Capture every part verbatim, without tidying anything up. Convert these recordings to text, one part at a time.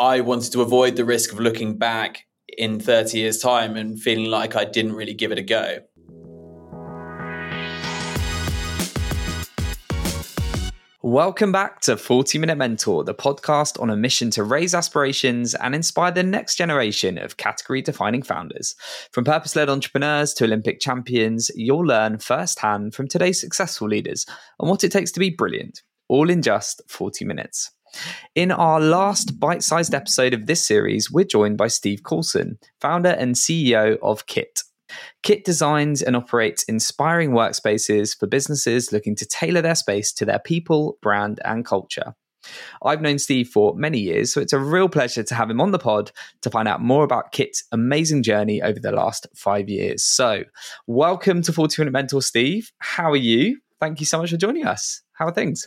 I wanted to avoid the risk of looking back in thirty years' time and feeling like I didn't really give it a go. Welcome back to forty minute mentor, the podcast on a mission to raise aspirations and inspire the next generation of category-defining founders. From purpose-led entrepreneurs to Olympic champions, you'll learn firsthand from today's successful leaders and what it takes to be brilliant, all in just forty minutes. In our last bite-sized episode of this series, we're joined by Steve Coulson, founder and C E O of Kitt. Kitt designs and operates inspiring workspaces for businesses looking to tailor their space to their people, brand, and culture. I've known Steve for many years, so it's a real pleasure to have him on the pod to find out more about Kitt's amazing journey over the last five years. So, welcome to forty minute mentor, Steve. How are you? Thank you so much for joining us. How are things?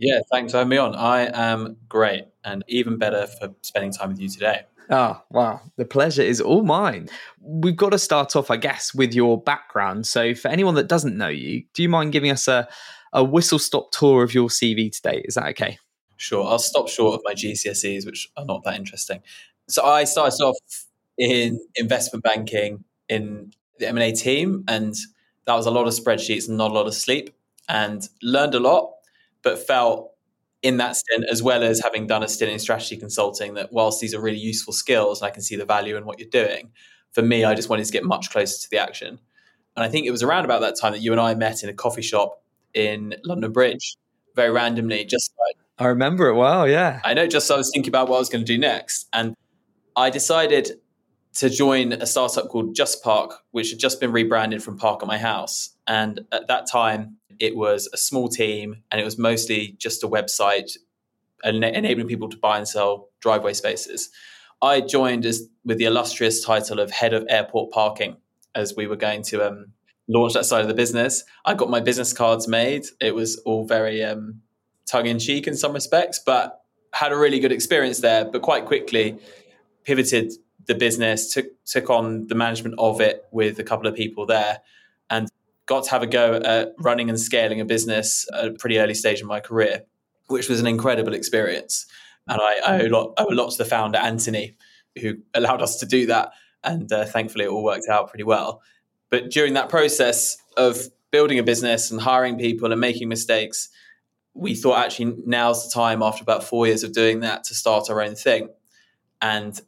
Yeah, thanks for having me on. I am great, and even better for spending time with you today. Oh, wow. The pleasure is all mine. We've got to start off, I guess, with your background. So for anyone that doesn't know you, do you mind giving us a, a whistle-stop tour of your C V today? Is that okay? Sure. I'll stop short of my G C S Es, which are not that interesting. So I started off in investment banking in the M and A team, and that was a lot of spreadsheets and not a lot of sleep, and learned a lot, but felt in that stint, as well as having done a stint in strategy consulting, that whilst these are really useful skills and I can see the value in what you're doing, for me, I just wanted to get much closer to the action. And I think it was around about that time that you and I met in a coffee shop in London Bridge, very randomly. Just like, I remember it well, yeah. I know, just so I was thinking about what I was going to do next. And I decided to join a startup called Just Park, which had just been rebranded from Park at My House. And at that time, it was a small team, and it was mostly just a website ena- enabling people to buy and sell driveway spaces. I joined as with the illustrious title of head of airport parking, as we were going to um, launch that side of the business. I got my business cards made. It was all very um, tongue-in-cheek in some respects, but had a really good experience there, but quite quickly pivoted the business, took, took on the management of it with a couple of people there, and got to have a go at running and scaling a business at a pretty early stage in my career, which was an incredible experience. And I, I owe, a lot, owe a lot to the founder, Anthony, who allowed us to do that. And uh, thankfully, it all worked out pretty well. But during that process of building a business and hiring people and making mistakes, we thought actually now's the time, after about four years of doing that, to start our own thing. And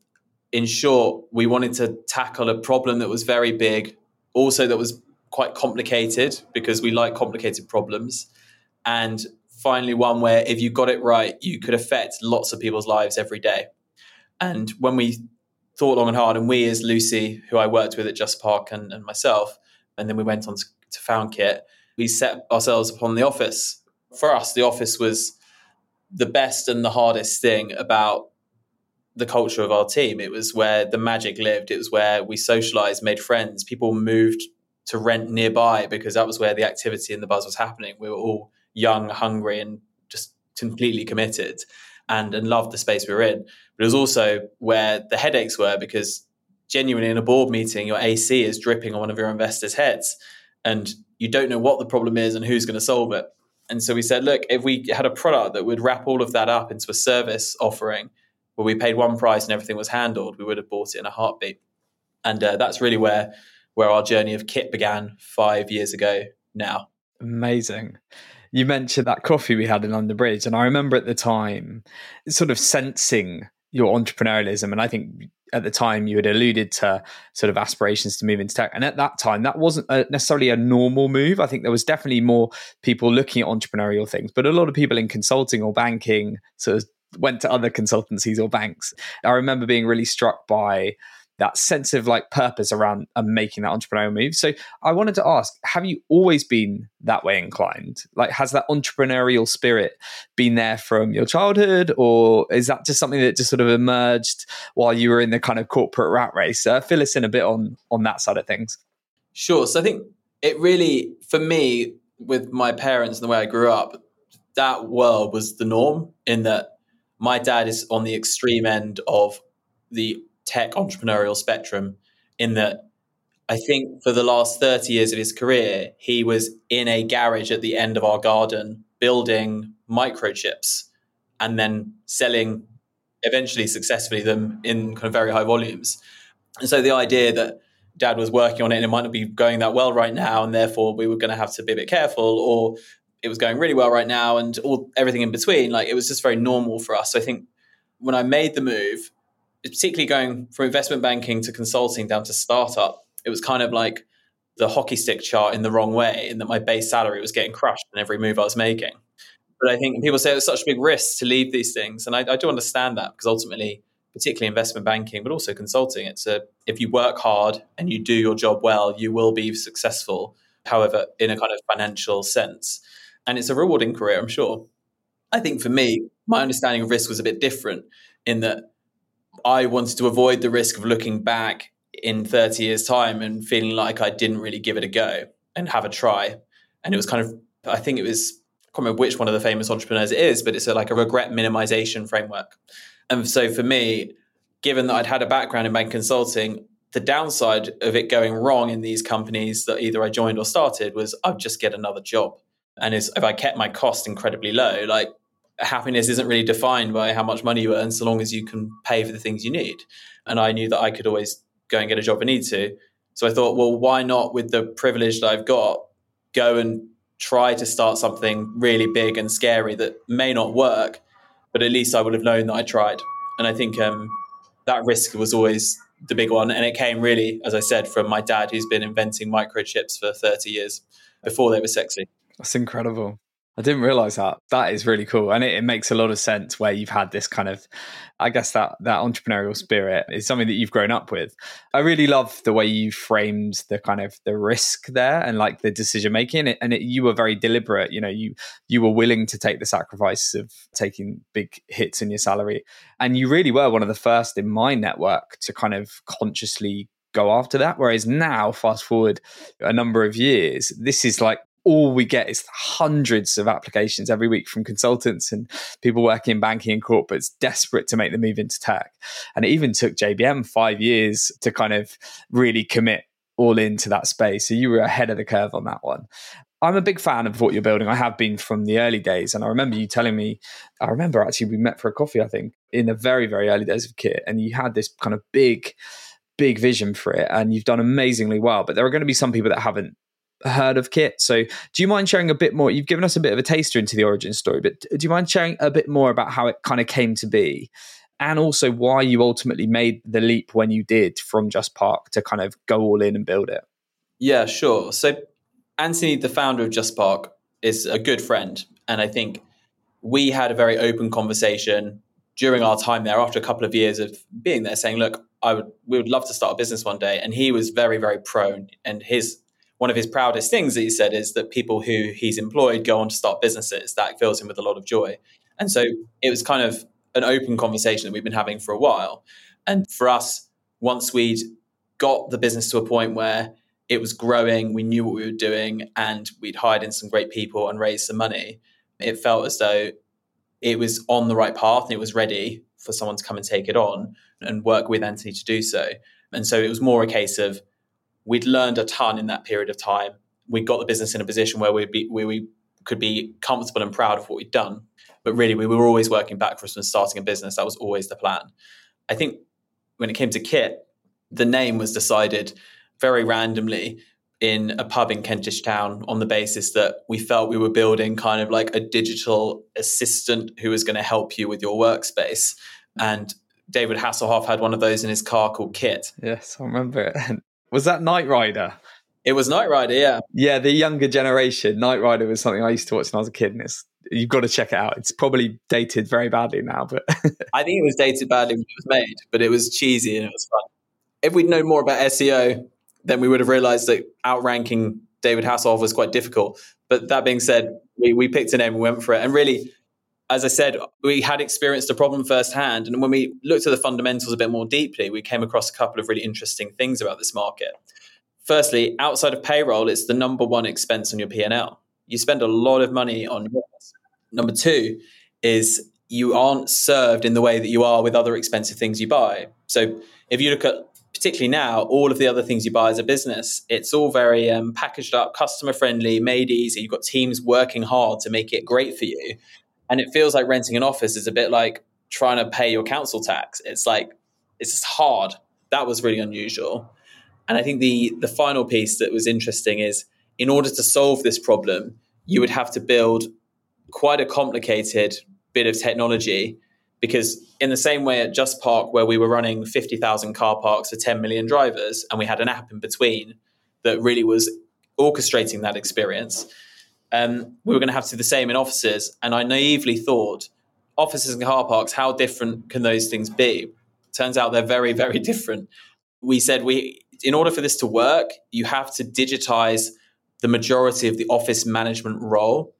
in short, we wanted to tackle a problem that was very big, also that was quite complicated, because we like complicated problems. And finally, one where if you got it right, you could affect lots of people's lives every day. And when we thought long and hard, and we as Lucy, who I worked with at Just Park, and, and myself, and then we went on to, to found Kitt, we set ourselves upon the office. For us, the office was the best and the hardest thing about the culture of our team. It was where the magic lived. It was where we socialized, made friends. People moved to rent nearby because that was where the activity and the buzz was happening. We were all young, hungry, and just completely committed, and, and loved the space we were in. But it was also where the headaches were, because genuinely in a board meeting, your A C is dripping on one of your investors' heads and you don't know what the problem is and who's going to solve it. And so we said, look, if we had a product that would wrap all of that up into a service offering where we paid one price and everything was handled, we would have bought it in a heartbeat. And uh, that's really where where our journey of Kitt began five years ago now. Amazing. You mentioned that coffee we had in London Bridge, and I remember at the time sort of sensing your entrepreneurialism. And I think at the time you had alluded to sort of aspirations to move into tech. And at that time, that wasn't a, necessarily a normal move. I think there was definitely more people looking at entrepreneurial things, but a lot of people in consulting or banking sort of went to other consultancies or banks. I remember being really struck by that sense of like purpose around uh, making that entrepreneurial move. So I wanted to ask, have you always been that way inclined? Like, has that entrepreneurial spirit been there from your childhood, or is that just something that just sort of emerged while you were in the kind of corporate rat race? Uh, fill us in a bit on, on that side of things. Sure. So I think it really, for me, with my parents and the way I grew up, that world was the norm, in that my dad is on the extreme end of the tech entrepreneurial spectrum, in that I think for the last thirty years of his career, he was in a garage at the end of our garden building microchips and then selling eventually successfully them in kind of very high volumes. And so the idea that Dad was working on it and it might not be going that well right now, and therefore we were going to have to be a bit careful, or it was going really well right now, and all everything in between, like, it was just very normal for us. So I think when I made the move, particularly going from investment banking to consulting down to startup, it was kind of like the hockey stick chart in the wrong way, in that my base salary was getting crushed in every move I was making. But I think people say it's such a big risk to leave these things. And I, I do understand that, because ultimately, particularly investment banking, but also consulting, it's a, if you work hard and you do your job well, you will be successful, however, in a kind of financial sense. And it's a rewarding career, I'm sure. I think for me, my understanding of risk was a bit different, in that I wanted to avoid the risk of looking back in thirty years' time and feeling like I didn't really give it a go and have a try. And it was kind of, I think it was, I can't remember which one of the famous entrepreneurs it is, but it's a, like a regret minimization framework. And so for me, given that I'd had a background in bank consulting, the downside of it going wrong in these companies that either I joined or started was I'd just get another job. And if I kept my cost incredibly low, like, happiness isn't really defined by how much money you earn, so long as you can pay for the things you need. And I knew that I could always go and get a job if I need to. So I thought, well, why not, with the privilege that I've got, go and try to start something really big and scary that may not work, but at least I would have known that I tried. And I think um, that risk was always the big one. And it came really, as I said, from my dad, who's been inventing microchips for thirty years before they were sexy. That's incredible. I didn't realize that. That is really cool. And it, it makes a lot of sense where you've had this kind of, I guess that, that entrepreneurial spirit is something that you've grown up with. I really love the way you framed the kind of the risk there, and like the decision making. And it, you were very deliberate. You know, you, you were willing to take the sacrifice of taking big hits in your salary. And you really were one of the first in my network to kind of consciously go after that. Whereas now, fast forward a number of years, this is like, all we get is hundreds of applications every week from consultants and people working in banking and corporates desperate to make the move into tech. And it even took J B M five years to kind of really commit all into that space. So you were ahead of the curve on that one. I'm a big fan of what you're building. I have been from the early days. And I remember you telling me, I remember actually we met for a coffee, I think, in the very, very early days of Kitt. And you had this kind of big, big vision for it. And you've done amazingly well. But there are going to be some people that haven't heard of Kitt. So do you mind sharing a bit more? You've given us a bit of a taster into the origin story, but do you mind sharing a bit more about how it kind of came to be, and also why you ultimately made the leap when you did from just Park to kind of go all in and build it? Yeah, sure. So Anthony, the founder of Just Park, is a good friend. And I think we had a very open conversation during our time there after a couple of years of being there, saying, look, I would, we would love to start a business one day. And he was very, very pro. And his One of his proudest things that he said is that people who he's employed go on to start businesses. That fills him with a lot of joy. And so it was kind of an open conversation that we've been having for a while. And for us, once we'd got the business to a point where it was growing, we knew what we were doing, and we'd hired in some great people and raised some money, it felt as though it was on the right path and it was ready for someone to come and take it on and work with Anthony to do so. And so it was more a case of, we'd learned a ton in that period of time. We got the business in a position where we'd be, where we could be comfortable and proud of what we'd done. But really, we were always working backwards from starting a business. That was always the plan. I think when it came to Kitt, the name was decided very randomly in a pub in Kentish Town on the basis that we felt we were building kind of like a digital assistant who was going to help you with your workspace. And David Hasselhoff had one of those in his car called Kitt. Yes, I remember it. Was that Knight Rider? It was Knight Rider, yeah. Yeah, the younger generation. Knight Rider was something I used to watch when I was a kid. And it's, you've got to check it out. It's probably dated very badly now. But I think it was dated badly when it was made, but it was cheesy and it was fun. If we'd known more about S E O, then we would have realized that outranking David Hasselhoff was quite difficult. But that being said, we, we picked a name and went for it. And really, as I said, we had experienced the problem firsthand. And when we looked at the fundamentals a bit more deeply, we came across a couple of really interesting things about this market. Firstly, outside of payroll, it's the number one expense on your P and L. You spend a lot of money on yours. Number two is you aren't served in the way that you are with other expensive things you buy. So if you look at, particularly now, all of the other things you buy as a business, it's all very um, packaged up, customer friendly, made easy. You've got teams working hard to make it great for you. And it feels like renting an office is a bit like trying to pay your council tax. It's like, it's just hard. That was really unusual. And I think the the final piece that was interesting is, in order to solve this problem, you would have to build quite a complicated bit of technology, because in the same way at Just Park, where we were running fifty thousand car parks for ten million drivers, and we had an app in between that really was orchestrating that experience, um, we were going to have to do the same in offices. And I naively thought, offices and car parks, how different can those things be? Turns out they're very, very different. We said, we, in order for this to work, you have to digitize the majority of the office management role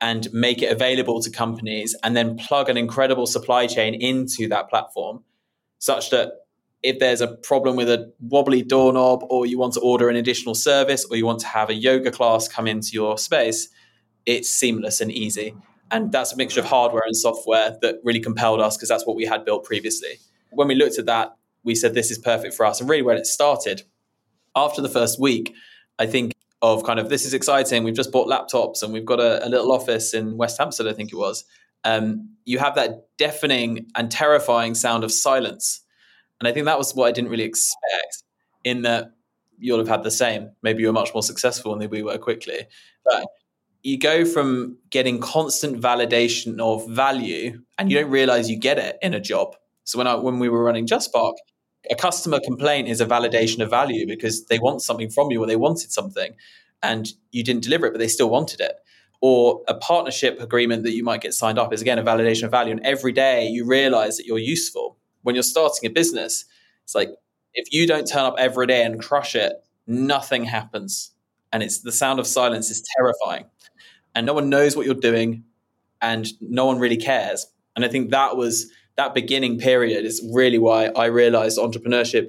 and make it available to companies, and then plug an incredible supply chain into that platform, such that if there's a problem with a wobbly doorknob, or you want to order an additional service, or you want to have a yoga class come into your space, it's seamless and easy. And that's a mixture of hardware and software that really compelled us, because that's what we had built previously. When we looked at that, we said, this is perfect for us. And really when it started, after the first week, I think of kind of, this is exciting, we've just bought laptops and we've got a, a little office in West Hampstead, I think it was. Um, you have that deafening and terrifying sound of silence. And I think that was what I didn't really expect, in that you'll have had the same. Maybe you were much more successful than we were quickly. But you go from getting constant validation of value, and you don't realize you get it in a job. So when I, when we were running Just Park, a customer complaint is a validation of value, because they want something from you, or they wanted something and you didn't deliver it, but they still wanted it. Or a partnership agreement that you might get signed up is, again, a validation of value. And every day you realize that you're useful. When you're starting a business, it's like, if you don't turn up every day and crush it, nothing happens. And it's the sound of silence is terrifying. And no one knows what you're doing, and no one really cares. And I think that was... that beginning period is really why I realized entrepreneurship,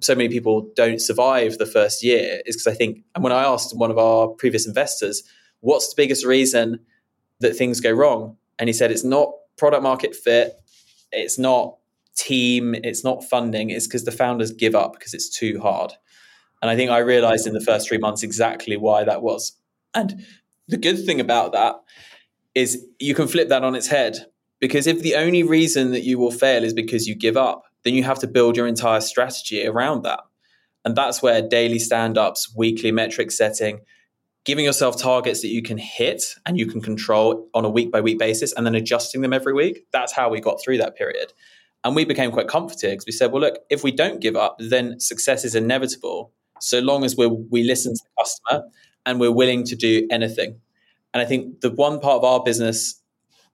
so many people don't survive the first year, is because I think, and when I asked one of our previous investors, what's the biggest reason that things go wrong? And he said, it's not product market fit, it's not team, it's not funding, it's because the founders give up because it's too hard. And I think I realized in the first three months exactly why that was. And the good thing about that is you can flip that on its head. Because if the only reason that you will fail is because you give up, then you have to build your entire strategy around that. And that's where daily stand-ups, weekly metric setting, giving yourself targets that you can hit and you can control on a week-by-week basis, and then adjusting them every week. That's how we got through that period. And we became quite comforted, because we said, well, look, if we don't give up, then success is inevitable, so long as we we listen to the customer and we're willing to do anything. And I think the one part of our business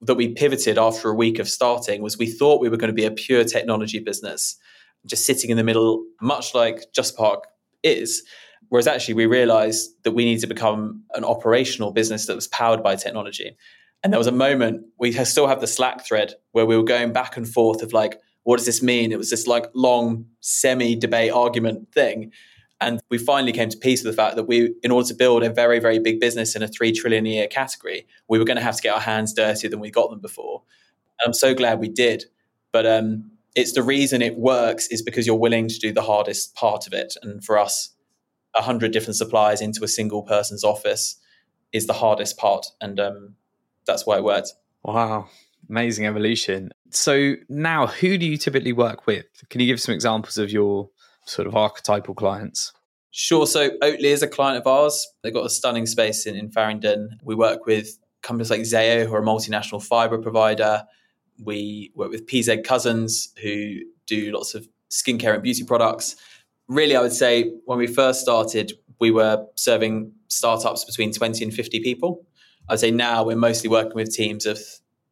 that we pivoted after a week of starting was, we thought we were going to be a pure technology business, just sitting in the middle, much like Just Park is. Whereas actually we realized that we needed to become an operational business that was powered by technology. And there was a moment, we still have the Slack thread, where we were going back and forth of like, what does this mean? It was this like long semi-debate argument thing. And we finally came to peace with the fact that we, in order to build a very, very big business in a three trillion a year category, we were going to have to get our hands dirtier than we got them before. And I'm so glad we did. But um, it's the reason it works is because you're willing to do the hardest part of it. And for us, one hundred different suppliers into a single person's office is the hardest part. And um, that's why it worked. Wow. Amazing evolution. So now, who do you typically work with? Can you give some examples of your sort of archetypal clients? Sure. So Oatly is a client of ours. They've got a stunning space in, in Farringdon. We work with companies like Zayo, who are a multinational fiber provider. We work with P Z Cousins, who do lots of skincare and beauty products. Really, I would say when we first started, we were serving startups between twenty and fifty people. I'd say now we're mostly working with teams of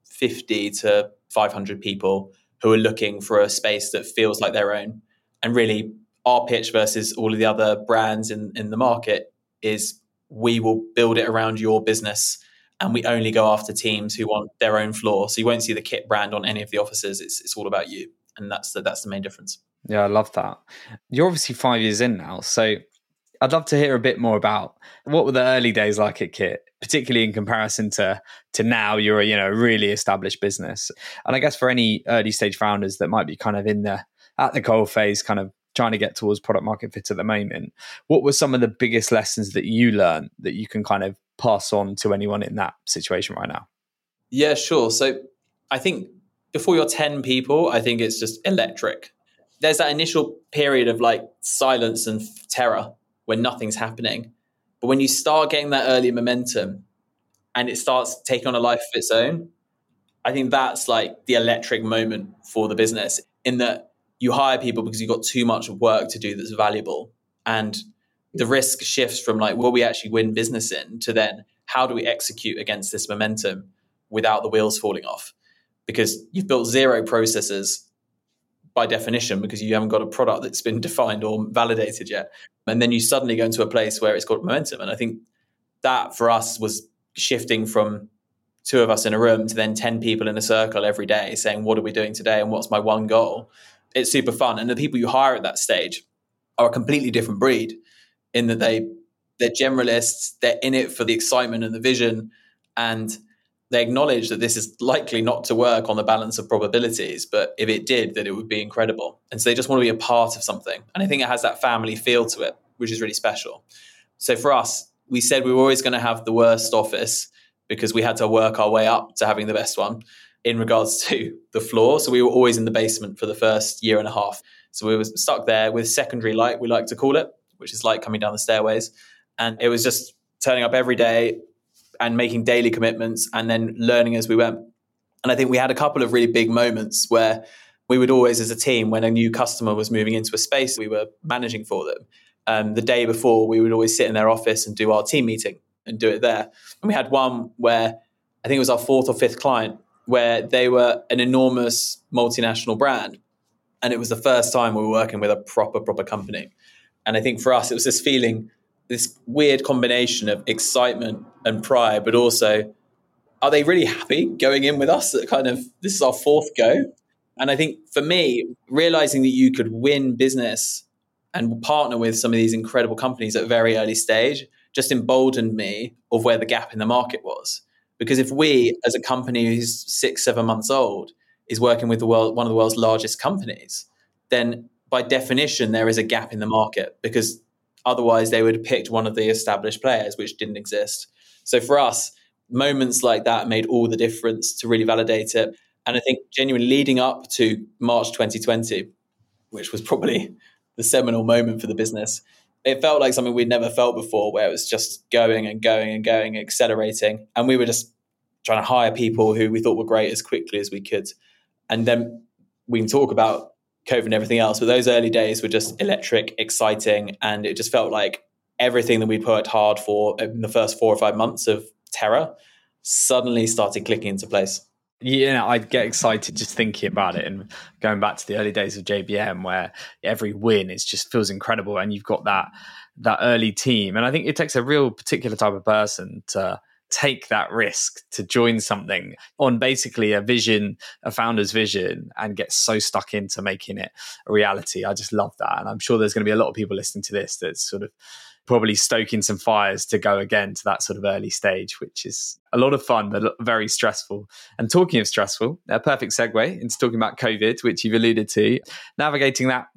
fifty to five hundred people who are looking for a space that feels like their own. And really, our pitch versus all of the other brands in, in the market is, we will build it around your business, and we only go after teams who want their own floor. So you won't see the Kitt brand on any of the offices. It's it's all about you. And that's the, that's the main difference. Yeah, I love that. You're obviously five years in now. So I'd love to hear a bit more about, what were the early days like at Kitt, particularly in comparison to, to now? You're a, you know, really established business. And I guess for any early stage founders that might be kind of in the, at the goal phase, kind of trying to get towards product market fit at the moment, what were some of the biggest lessons that you learned that you can kind of pass on to anyone in that situation right now? Yeah, sure. So I think before you're ten people, I think it's just electric. There's that initial period of like silence and terror when nothing's happening. But when you start getting that early momentum and it starts taking on a life of its own, I think that's like the electric moment for the business, in that you hire people because you've got too much work to do that's valuable. And the risk shifts from like, will we actually win business in, to then how do we execute against this momentum without the wheels falling off? Because you've built zero processes by definition, because you haven't got a product that's been defined or validated yet. And then you suddenly go into a place where it's got momentum. And I think that for us was shifting from two of us in a room to then ten people in a circle every day saying, what are we doing today? And what's my one goal? It's super fun. And the people you hire at that stage are a completely different breed, in that they, they're generalists, they're in it for the excitement and the vision, and they acknowledge that this is likely not to work on the balance of probabilities, but if it did, that it would be incredible. And so they just want to be a part of something. And I think it has that family feel to it, which is really special. So for us, we said we were always going to have the worst office because we had to work our way up to having the best one in regards to the floor. So we were always in the basement for the first year and a half. So we were stuck there with secondary light, we like to call it, which is light coming down the stairways. And it was just turning up every day and making daily commitments and then learning as we went. And I think we had a couple of really big moments where we would always, as a team, when a new customer was moving into a space we were managing for them, um, the day before, we would always sit in their office and do our team meeting and do it there. And we had one where I think it was our fourth or fifth client, where they were an enormous multinational brand. And it was the first time we were working with a proper, proper company. And I think for us, it was this feeling, this weird combination of excitement and pride, but also, are they really happy going in with us? That kind of, this is our fourth go. And I think for me, realizing that you could win business and partner with some of these incredible companies at a very early stage just emboldened me of where the gap in the market was. Because if we, as a company who's six, seven months old, is working with the world, one of the world's largest companies, then by definition, there is a gap in the market, because otherwise they would have picked one of the established players, which didn't exist. So for us, moments like that made all the difference to really validate it. And I think genuinely leading up to March twenty twenty, which was probably the seminal moment for the business, it felt like something we'd never felt before, where it was just going and going and going, accelerating. And we were just trying to hire people who we thought were great as quickly as we could. And then we can talk about COVID and everything else, but those early days were just electric, exciting, and it just felt like everything that we'd worked hard for in the first four or five months of terror suddenly started clicking into place. Yeah, I get excited just thinking about it, and going back to the early days of J B M, where every win is just feels incredible, and you've got that that early team. And I think it takes a real particular type of person to take that risk to join something on basically a vision, a founder's vision, and get so stuck into making it a reality. I just love that. And I'm sure there's going to be a lot of people listening to this that's sort of probably stoking some fires to go again to that sort of early stage, which is a lot of fun, but very stressful. And talking of stressful, a perfect segue into talking about COVID, which you've alluded to. Navigating that,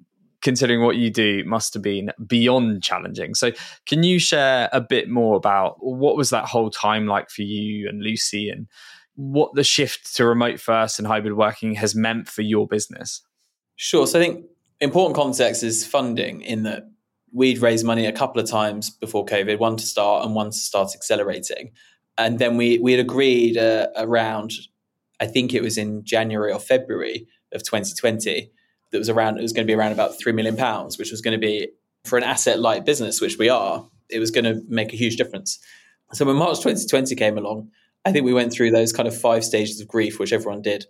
considering what you do, must have been beyond challenging. So can you share a bit more about what was that whole time like for you and Lucy, and what the shift to remote first and hybrid working has meant for your business? Sure. So I think important context is funding, in that we'd raised money a couple of times before COVID, one to start and one to start accelerating. And then we we had agreed uh, around, I think it was in January or February of twenty twenty, that was around, it was going to be around about three million pounds, which was going to be, for an asset light business, which we are, it was going to make a huge difference. So when March twenty twenty came along, I think we went through those kind of five stages of grief, which everyone did.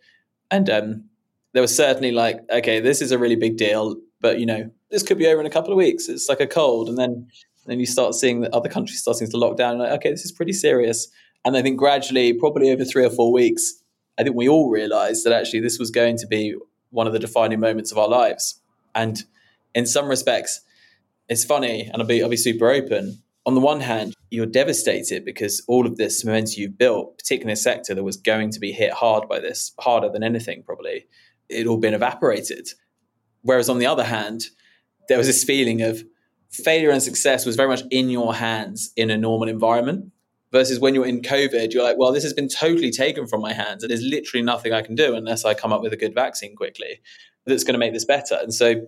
And um, there was certainly like, okay, this is a really big deal, but you know, this could be over in a couple of weeks. It's like a cold. And then, and then you start seeing that other countries starting to lock down. Like, okay, this is pretty serious. And I think gradually, probably over three or four weeks, I think we all realized that actually this was going to be one of the defining moments of our lives. And in some respects, it's funny, and I'll be, I'll be super open. On the one hand, you're devastated because all of this momentum you've built, particularly in a sector that was going to be hit hard by this, harder than anything probably, it all been evaporated. Whereas on the other hand, there was this feeling of failure and success was very much in your hands in a normal environment. Versus when you're in COVID, you're like, well, this has been totally taken from my hands and there's literally nothing I can do unless I come up with a good vaccine quickly that's going to make this better. And so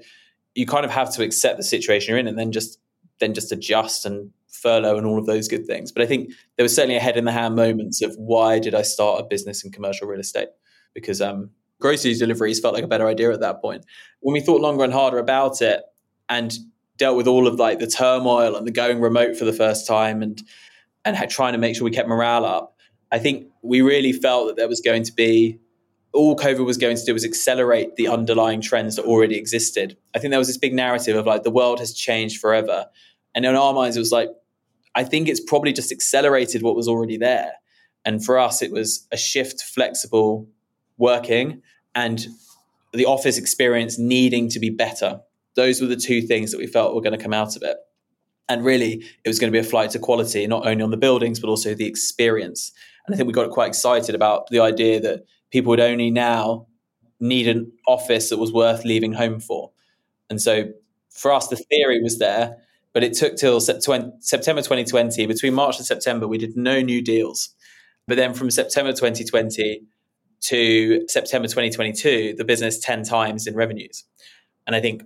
you kind of have to accept the situation you're in and then just then just adjust and furlough and all of those good things. But I think there was certainly a head in the hand moments of why did I start a business in commercial real estate? Because um, grocery deliveries felt like a better idea at that point. When we thought longer and harder about it and dealt with all of like the turmoil and the going remote for the first time and and trying to make sure we kept morale up, I think we really felt that there was going to be, all COVID was going to do was accelerate the underlying trends that already existed. I think there was this big narrative of like, the world has changed forever. And in our minds, it was like, I think it's probably just accelerated what was already there. And for us, it was a shift, flexible working and the office experience needing to be better. Those were the two things that we felt were going to come out of it. And really, it was going to be a flight to quality, not only on the buildings, but also the experience. And I think we got quite excited about the idea that people would only now need an office that was worth leaving home for. And so for us, the theory was there, but it took till September twenty twenty. Between March and September, we did no new deals. But then from September twenty twenty to September twenty twenty-two, the business ten times in revenues. And I think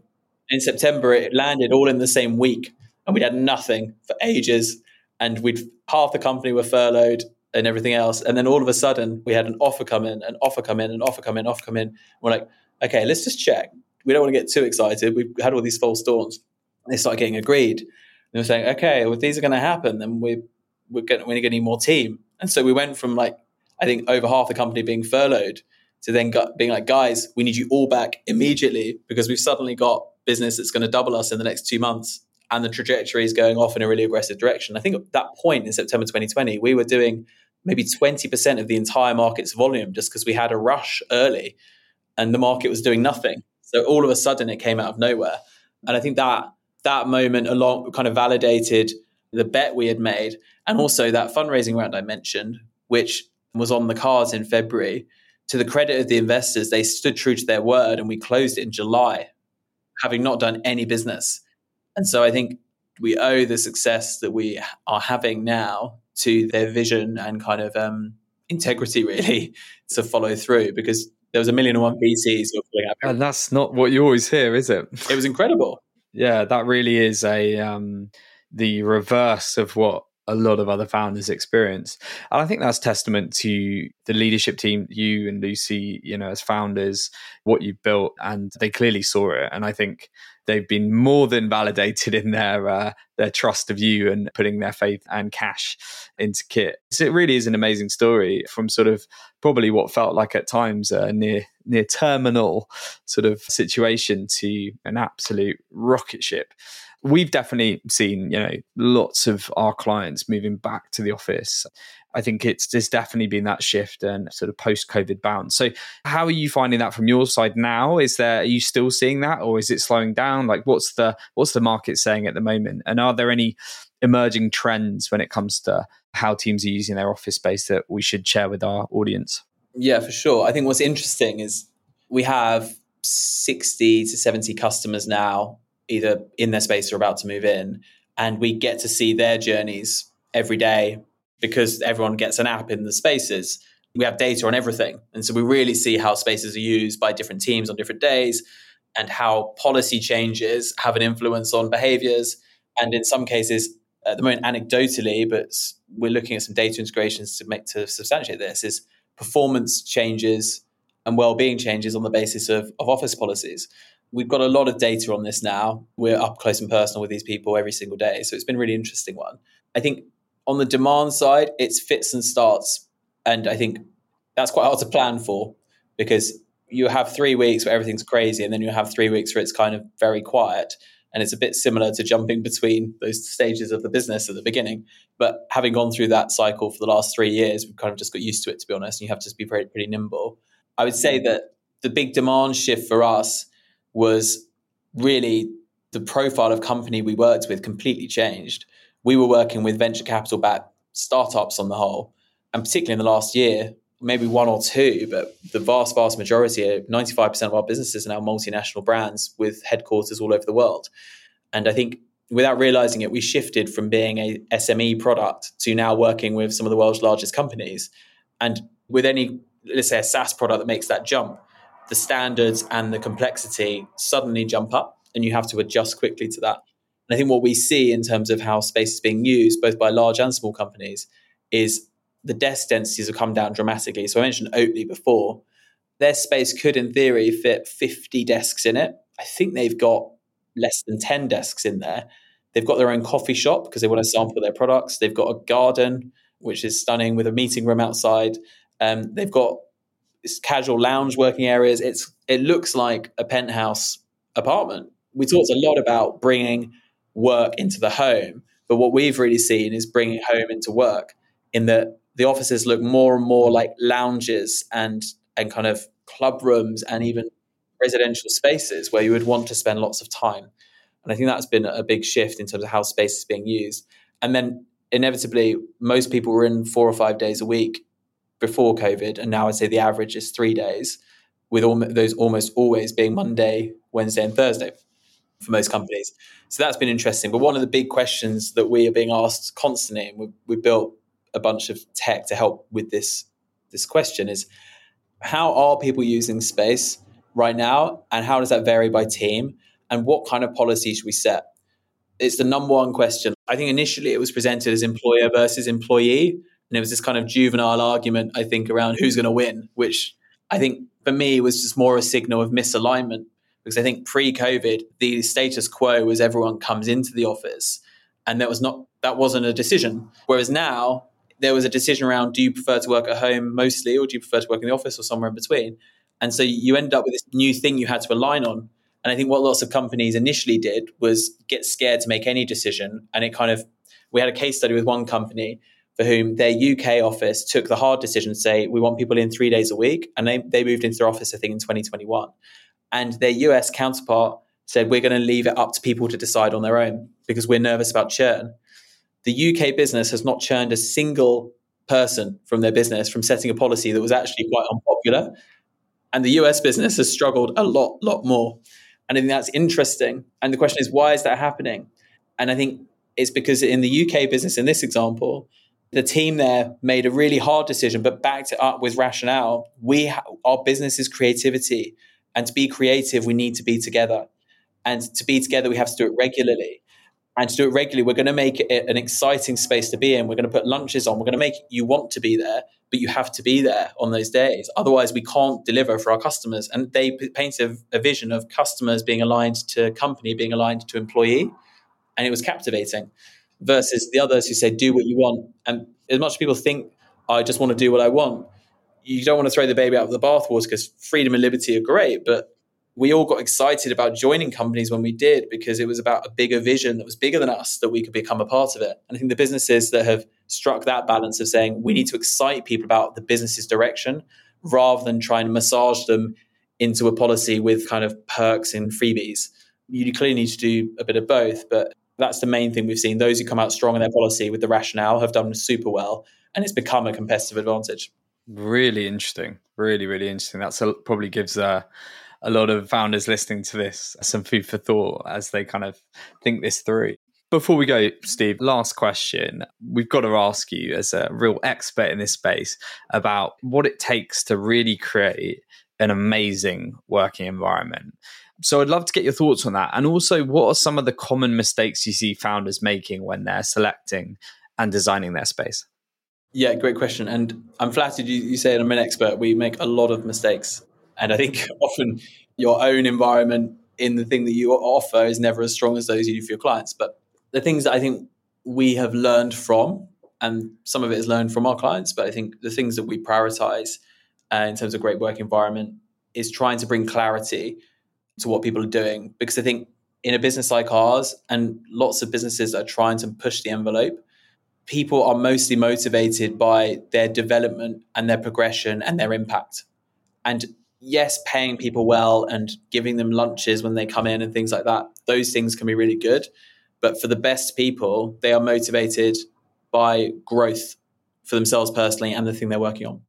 in September, it landed all in the same week. And we'd had nothing for ages and we'd half the company were furloughed and everything else. And then all of a sudden we had an offer come in, an offer come in, an offer come in, offer come in. And we're like, okay, let's just check. We don't want to get too excited. We've had all these false dawns. And they started getting agreed. And they were saying, okay, well, if these are going to happen, then we, we're going we're to need more team. And so we went from like, I think over half the company being furloughed to then got, being like, guys, we need you all back immediately because we've suddenly got business that's going to double us in the next two months. And the trajectory is going off in a really aggressive direction. I think at that point in September twenty twenty, we were doing maybe twenty percent of the entire market's volume just because we had a rush early and the market was doing nothing. So all of a sudden it came out of nowhere. And I think that that moment along kind of validated the bet we had made. And also that fundraising round I mentioned, which was on the cards in February, to the credit of the investors, they stood true to their word and we closed it in July, having not done any business. And so I think we owe the success that we are having now to their vision and kind of um, integrity, really, to follow through, because there was a million and one V Cs. And that's not what you always hear, is it? It was incredible. Yeah, that really is a um, the reverse of what a lot of other founders experience. And I think that's testament to the leadership team, you and Lucy, you know, as founders, what you've built, and they clearly saw it. And I think they've been more than validated in their uh, their trust of you and putting their faith and cash into Kitt. So it really is an amazing story from sort of probably what felt like at times a near near terminal sort of situation to an absolute rocket ship. We've definitely seen, you know, lots of our clients moving back to the office. I think it's there's definitely been that shift and sort of post-COVID bounce. So how are you finding that from your side now? Is there, are you still seeing that, or is it slowing down? Like what's the what's the market saying at the moment? And are there any emerging trends when it comes to how teams are using their office space that we should share with our audience? Yeah, for sure. I think what's interesting is we have sixty to seventy customers now, either in their space or about to move in. And we get to see their journeys every day because everyone gets an app in the spaces. We have data on everything. And so we really see how spaces are used by different teams on different days and how policy changes have an influence on behaviors. And in some cases, at the moment, anecdotally, but we're looking at some data integrations to make to substantiate this, is performance changes and well-being changes on the basis of, of office policies. We've got a lot of data on this now. We're up close and personal with these people every single day. So it's been a really interesting one. I think on the demand side, it's fits and starts. And I think that's quite hard to plan for because you have three weeks where everything's crazy and then you have three weeks where it's kind of very quiet. And it's a bit similar to jumping between those stages of the business at the beginning. But having gone through that cycle for the last three years, we've kind of just got used to it, to be honest. And you have to just be pretty, pretty nimble. I would say that the big demand shift for us was really the profile of company we worked with completely changed. We were working with venture capital-backed startups on the whole, and particularly in the last year, maybe one or two, but the vast, vast majority, ninety-five percent of our businesses are now multinational brands with headquarters all over the world. And I think without realizing it, we shifted from being a S M E product to now working with some of the world's largest companies. And with any, let's say, a SaaS product that makes that jump, the standards and the complexity suddenly jump up and you have to adjust quickly to that. And I think what we see in terms of how space is being used, both by large and small companies, is the desk densities have come down dramatically. So I mentioned Oatly before. Their space could, in theory, fit fifty desks in it. I think they've got less than ten desks in there. They've got their own coffee shop because they want to sample their products. They've got a garden, which is stunning, with a meeting room outside. Um, they've got this casual lounge working areas. It's It looks like a penthouse apartment. We talked a lot about bringing work into the home, but what we've really seen is bringing home into work, in that the offices look more and more like lounges and and kind of club rooms and even residential spaces where you would want to spend lots of time. And I think that's been a big shift in terms of how space is being used. And then inevitably, most people were in four or five days a week before COVID. And now I'd say the average is three days, with all, those almost always being Monday, Wednesday and Thursday for most companies. So that's been interesting. But one of the big questions that we are being asked constantly, and we, we built a bunch of tech to help with this, this question, is how are people using space right now? And how does that vary by team? And what kind of policies should we set? It's the number one question. I think initially it was presented as employer versus employee. And it was this kind of juvenile argument, I think, around who's going to win, which I think for me was just more a signal of misalignment. Because I think pre-COVID, the status quo was everyone comes into the office. And that was not, that wasn't a decision. Whereas now, there was a decision around, do you prefer to work at home mostly, or do you prefer to work in the office, or somewhere in between? And so you end up with this new thing you had to align on. And I think what lots of companies initially did was get scared to make any decision. And it kind of, we had a case study with one company for whom their U K office took the hard decision to say, we want people in three days a week. And they, they moved into their office, I think, in twenty twenty-one. And their U S counterpart said, we're going to leave it up to people to decide on their own because we're nervous about churn. The U K business has not churned a single person from their business from setting a policy that was actually quite unpopular. And the U S business has struggled a lot, lot more. And I think that's interesting. And the question is, why is that happening? And I think it's because in the U K business, in this example, the team there made a really hard decision, but backed it up with rationale. We, ha- our business is creativity. And to be creative, we need to be together. And to be together, we have to do it regularly. And to do it regularly, we're going to make it an exciting space to be in. We're going to put lunches on. We're going to make you want to be there, but you have to be there on those days. Otherwise, we can't deliver for our customers. And they painted a vision of customers being aligned to company, being aligned to employee. And it was captivating versus the others who say, do what you want. And as much as people think, I just want to do what I want, you don't want to throw the baby out of the bathwater because freedom and liberty are great, but we all got excited about joining companies when we did, because it was about a bigger vision that was bigger than us, that we could become a part of it. And I think the businesses that have struck that balance of saying we need to excite people about the business's direction rather than trying to massage them into a policy with kind of perks and freebies. You clearly need to do a bit of both, but that's the main thing we've seen. Those who come out strong in their policy with the rationale have done super well, and it's become a competitive advantage. Really interesting. Really, really interesting. That's a, probably gives a... a lot of founders listening to this some food for thought as they kind of think this through. Before we go, Steve, last question. We've got to ask you, as a real expert in this space, about what it takes to really create an amazing working environment. So I'd love to get your thoughts on that. And also, what are some of the common mistakes you see founders making when they're selecting and designing their space? Yeah, great question. And I'm flattered you, you say I'm an expert. We make a lot of mistakes. And I think often your own environment in the thing that you offer is never as strong as those you do for your clients. But the things that I think we have learned from, and some of it is learned from our clients, but I think the things that we prioritize uh, in terms of great work environment is trying to bring clarity to what people are doing. Because I think in a business like ours, and lots of businesses are trying to push the envelope, people are mostly motivated by their development and their progression and their impact. And yes, paying people well and giving them lunches when they come in and things like that, those things can be really good. But for the best people, they are motivated by growth for themselves personally and the thing they're working on.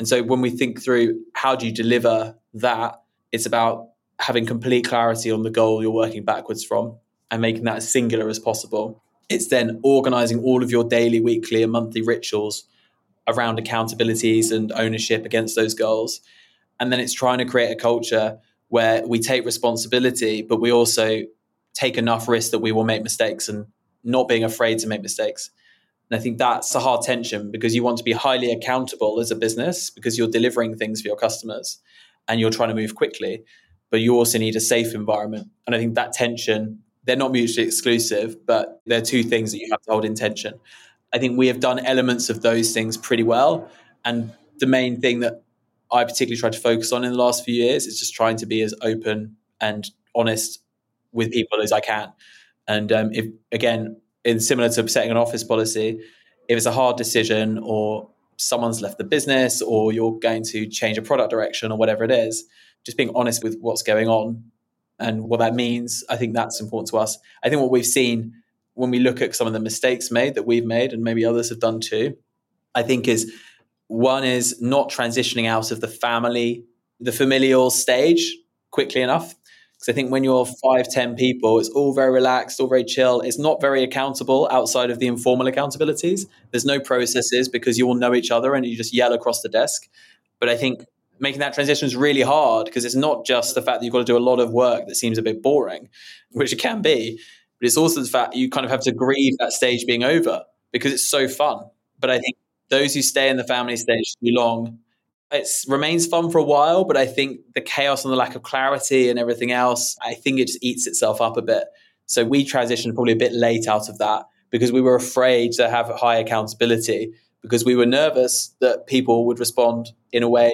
And so when we think through how do you deliver that, it's about having complete clarity on the goal you're working backwards from and making that as singular as possible. It's then organizing all of your daily, weekly, and monthly rituals around accountabilities and ownership against those goals. And then it's trying to create a culture where we take responsibility, but we also take enough risk that we will make mistakes and not being afraid to make mistakes. And I think that's a hard tension, because you want to be highly accountable as a business because you're delivering things for your customers and you're trying to move quickly, but you also need a safe environment. And I think that tension, they're not mutually exclusive, but they're two things that you have to hold in tension. I think we have done elements of those things pretty well. And the main thing that I particularly tried to focus on in the last few years is just trying to be as open and honest with people as I can. And um, if again, in similar to setting an office policy, if it's a hard decision or someone's left the business or you're going to change a product direction or whatever it is, just being honest with what's going on and what that means, I think that's important to us. I think what we've seen when we look at some of the mistakes made that we've made, and maybe others have done too, I think is one is not transitioning out of the family, the familial stage quickly enough. Because I think when you're five, ten people, it's all very relaxed, all very chill. It's not very accountable outside of the informal accountabilities. There's no processes because you all know each other and you just yell across the desk. But I think making that transition is really hard because it's not just the fact that you've got to do a lot of work that seems a bit boring, which it can be. But it's also the fact you kind of have to grieve that stage being over because it's so fun. But I think those who stay in the family stage too long, it remains fun for a while, but I think the chaos and the lack of clarity and everything else, I think it just eats itself up a bit. So we transitioned probably a bit late out of that because we were afraid to have high accountability because we were nervous that people would respond in a way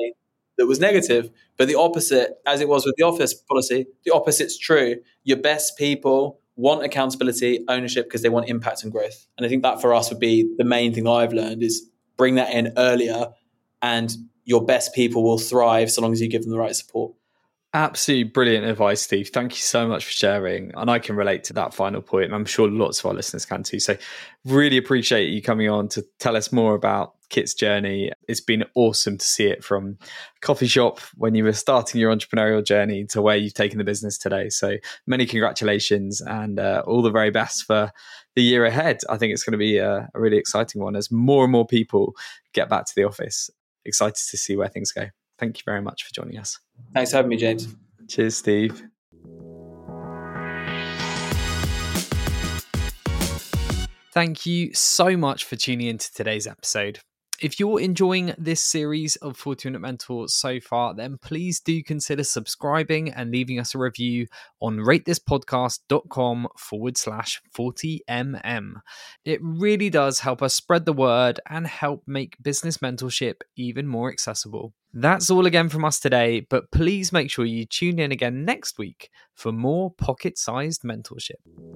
that was negative. But the opposite, as it was with the office policy, the opposite's true. Your best people want accountability, ownership, because they want impact and growth. And I think that for us would be the main thing I've learned is bring that in earlier, and your best people will thrive so long as you give them the right support. Absolutely brilliant advice, Steve. Thank you so much for sharing. And I can relate to that final point, and I'm sure lots of our listeners can too. So really appreciate you coming on to tell us more about Kitt's journey. It's been awesome to see it from coffee shop when you were starting your entrepreneurial journey to where you've taken the business today. So many congratulations and uh, all the very best for the year ahead. I think it's going to be a, a really exciting one as more and more people get back to the office. Excited to see where things go. Thank you very much for joining us. Thanks for having me, James. Cheers, Steve. Thank you so much for tuning into today's episode. If you're enjoying this series of forty minute Mentor so far, then please do consider subscribing and leaving us a review on ratethispodcast.com forward slash 40mm. It really does help us spread the word and help make business mentorship even more accessible. That's all again from us today, but please make sure you tune in again next week for more pocket-sized mentorship.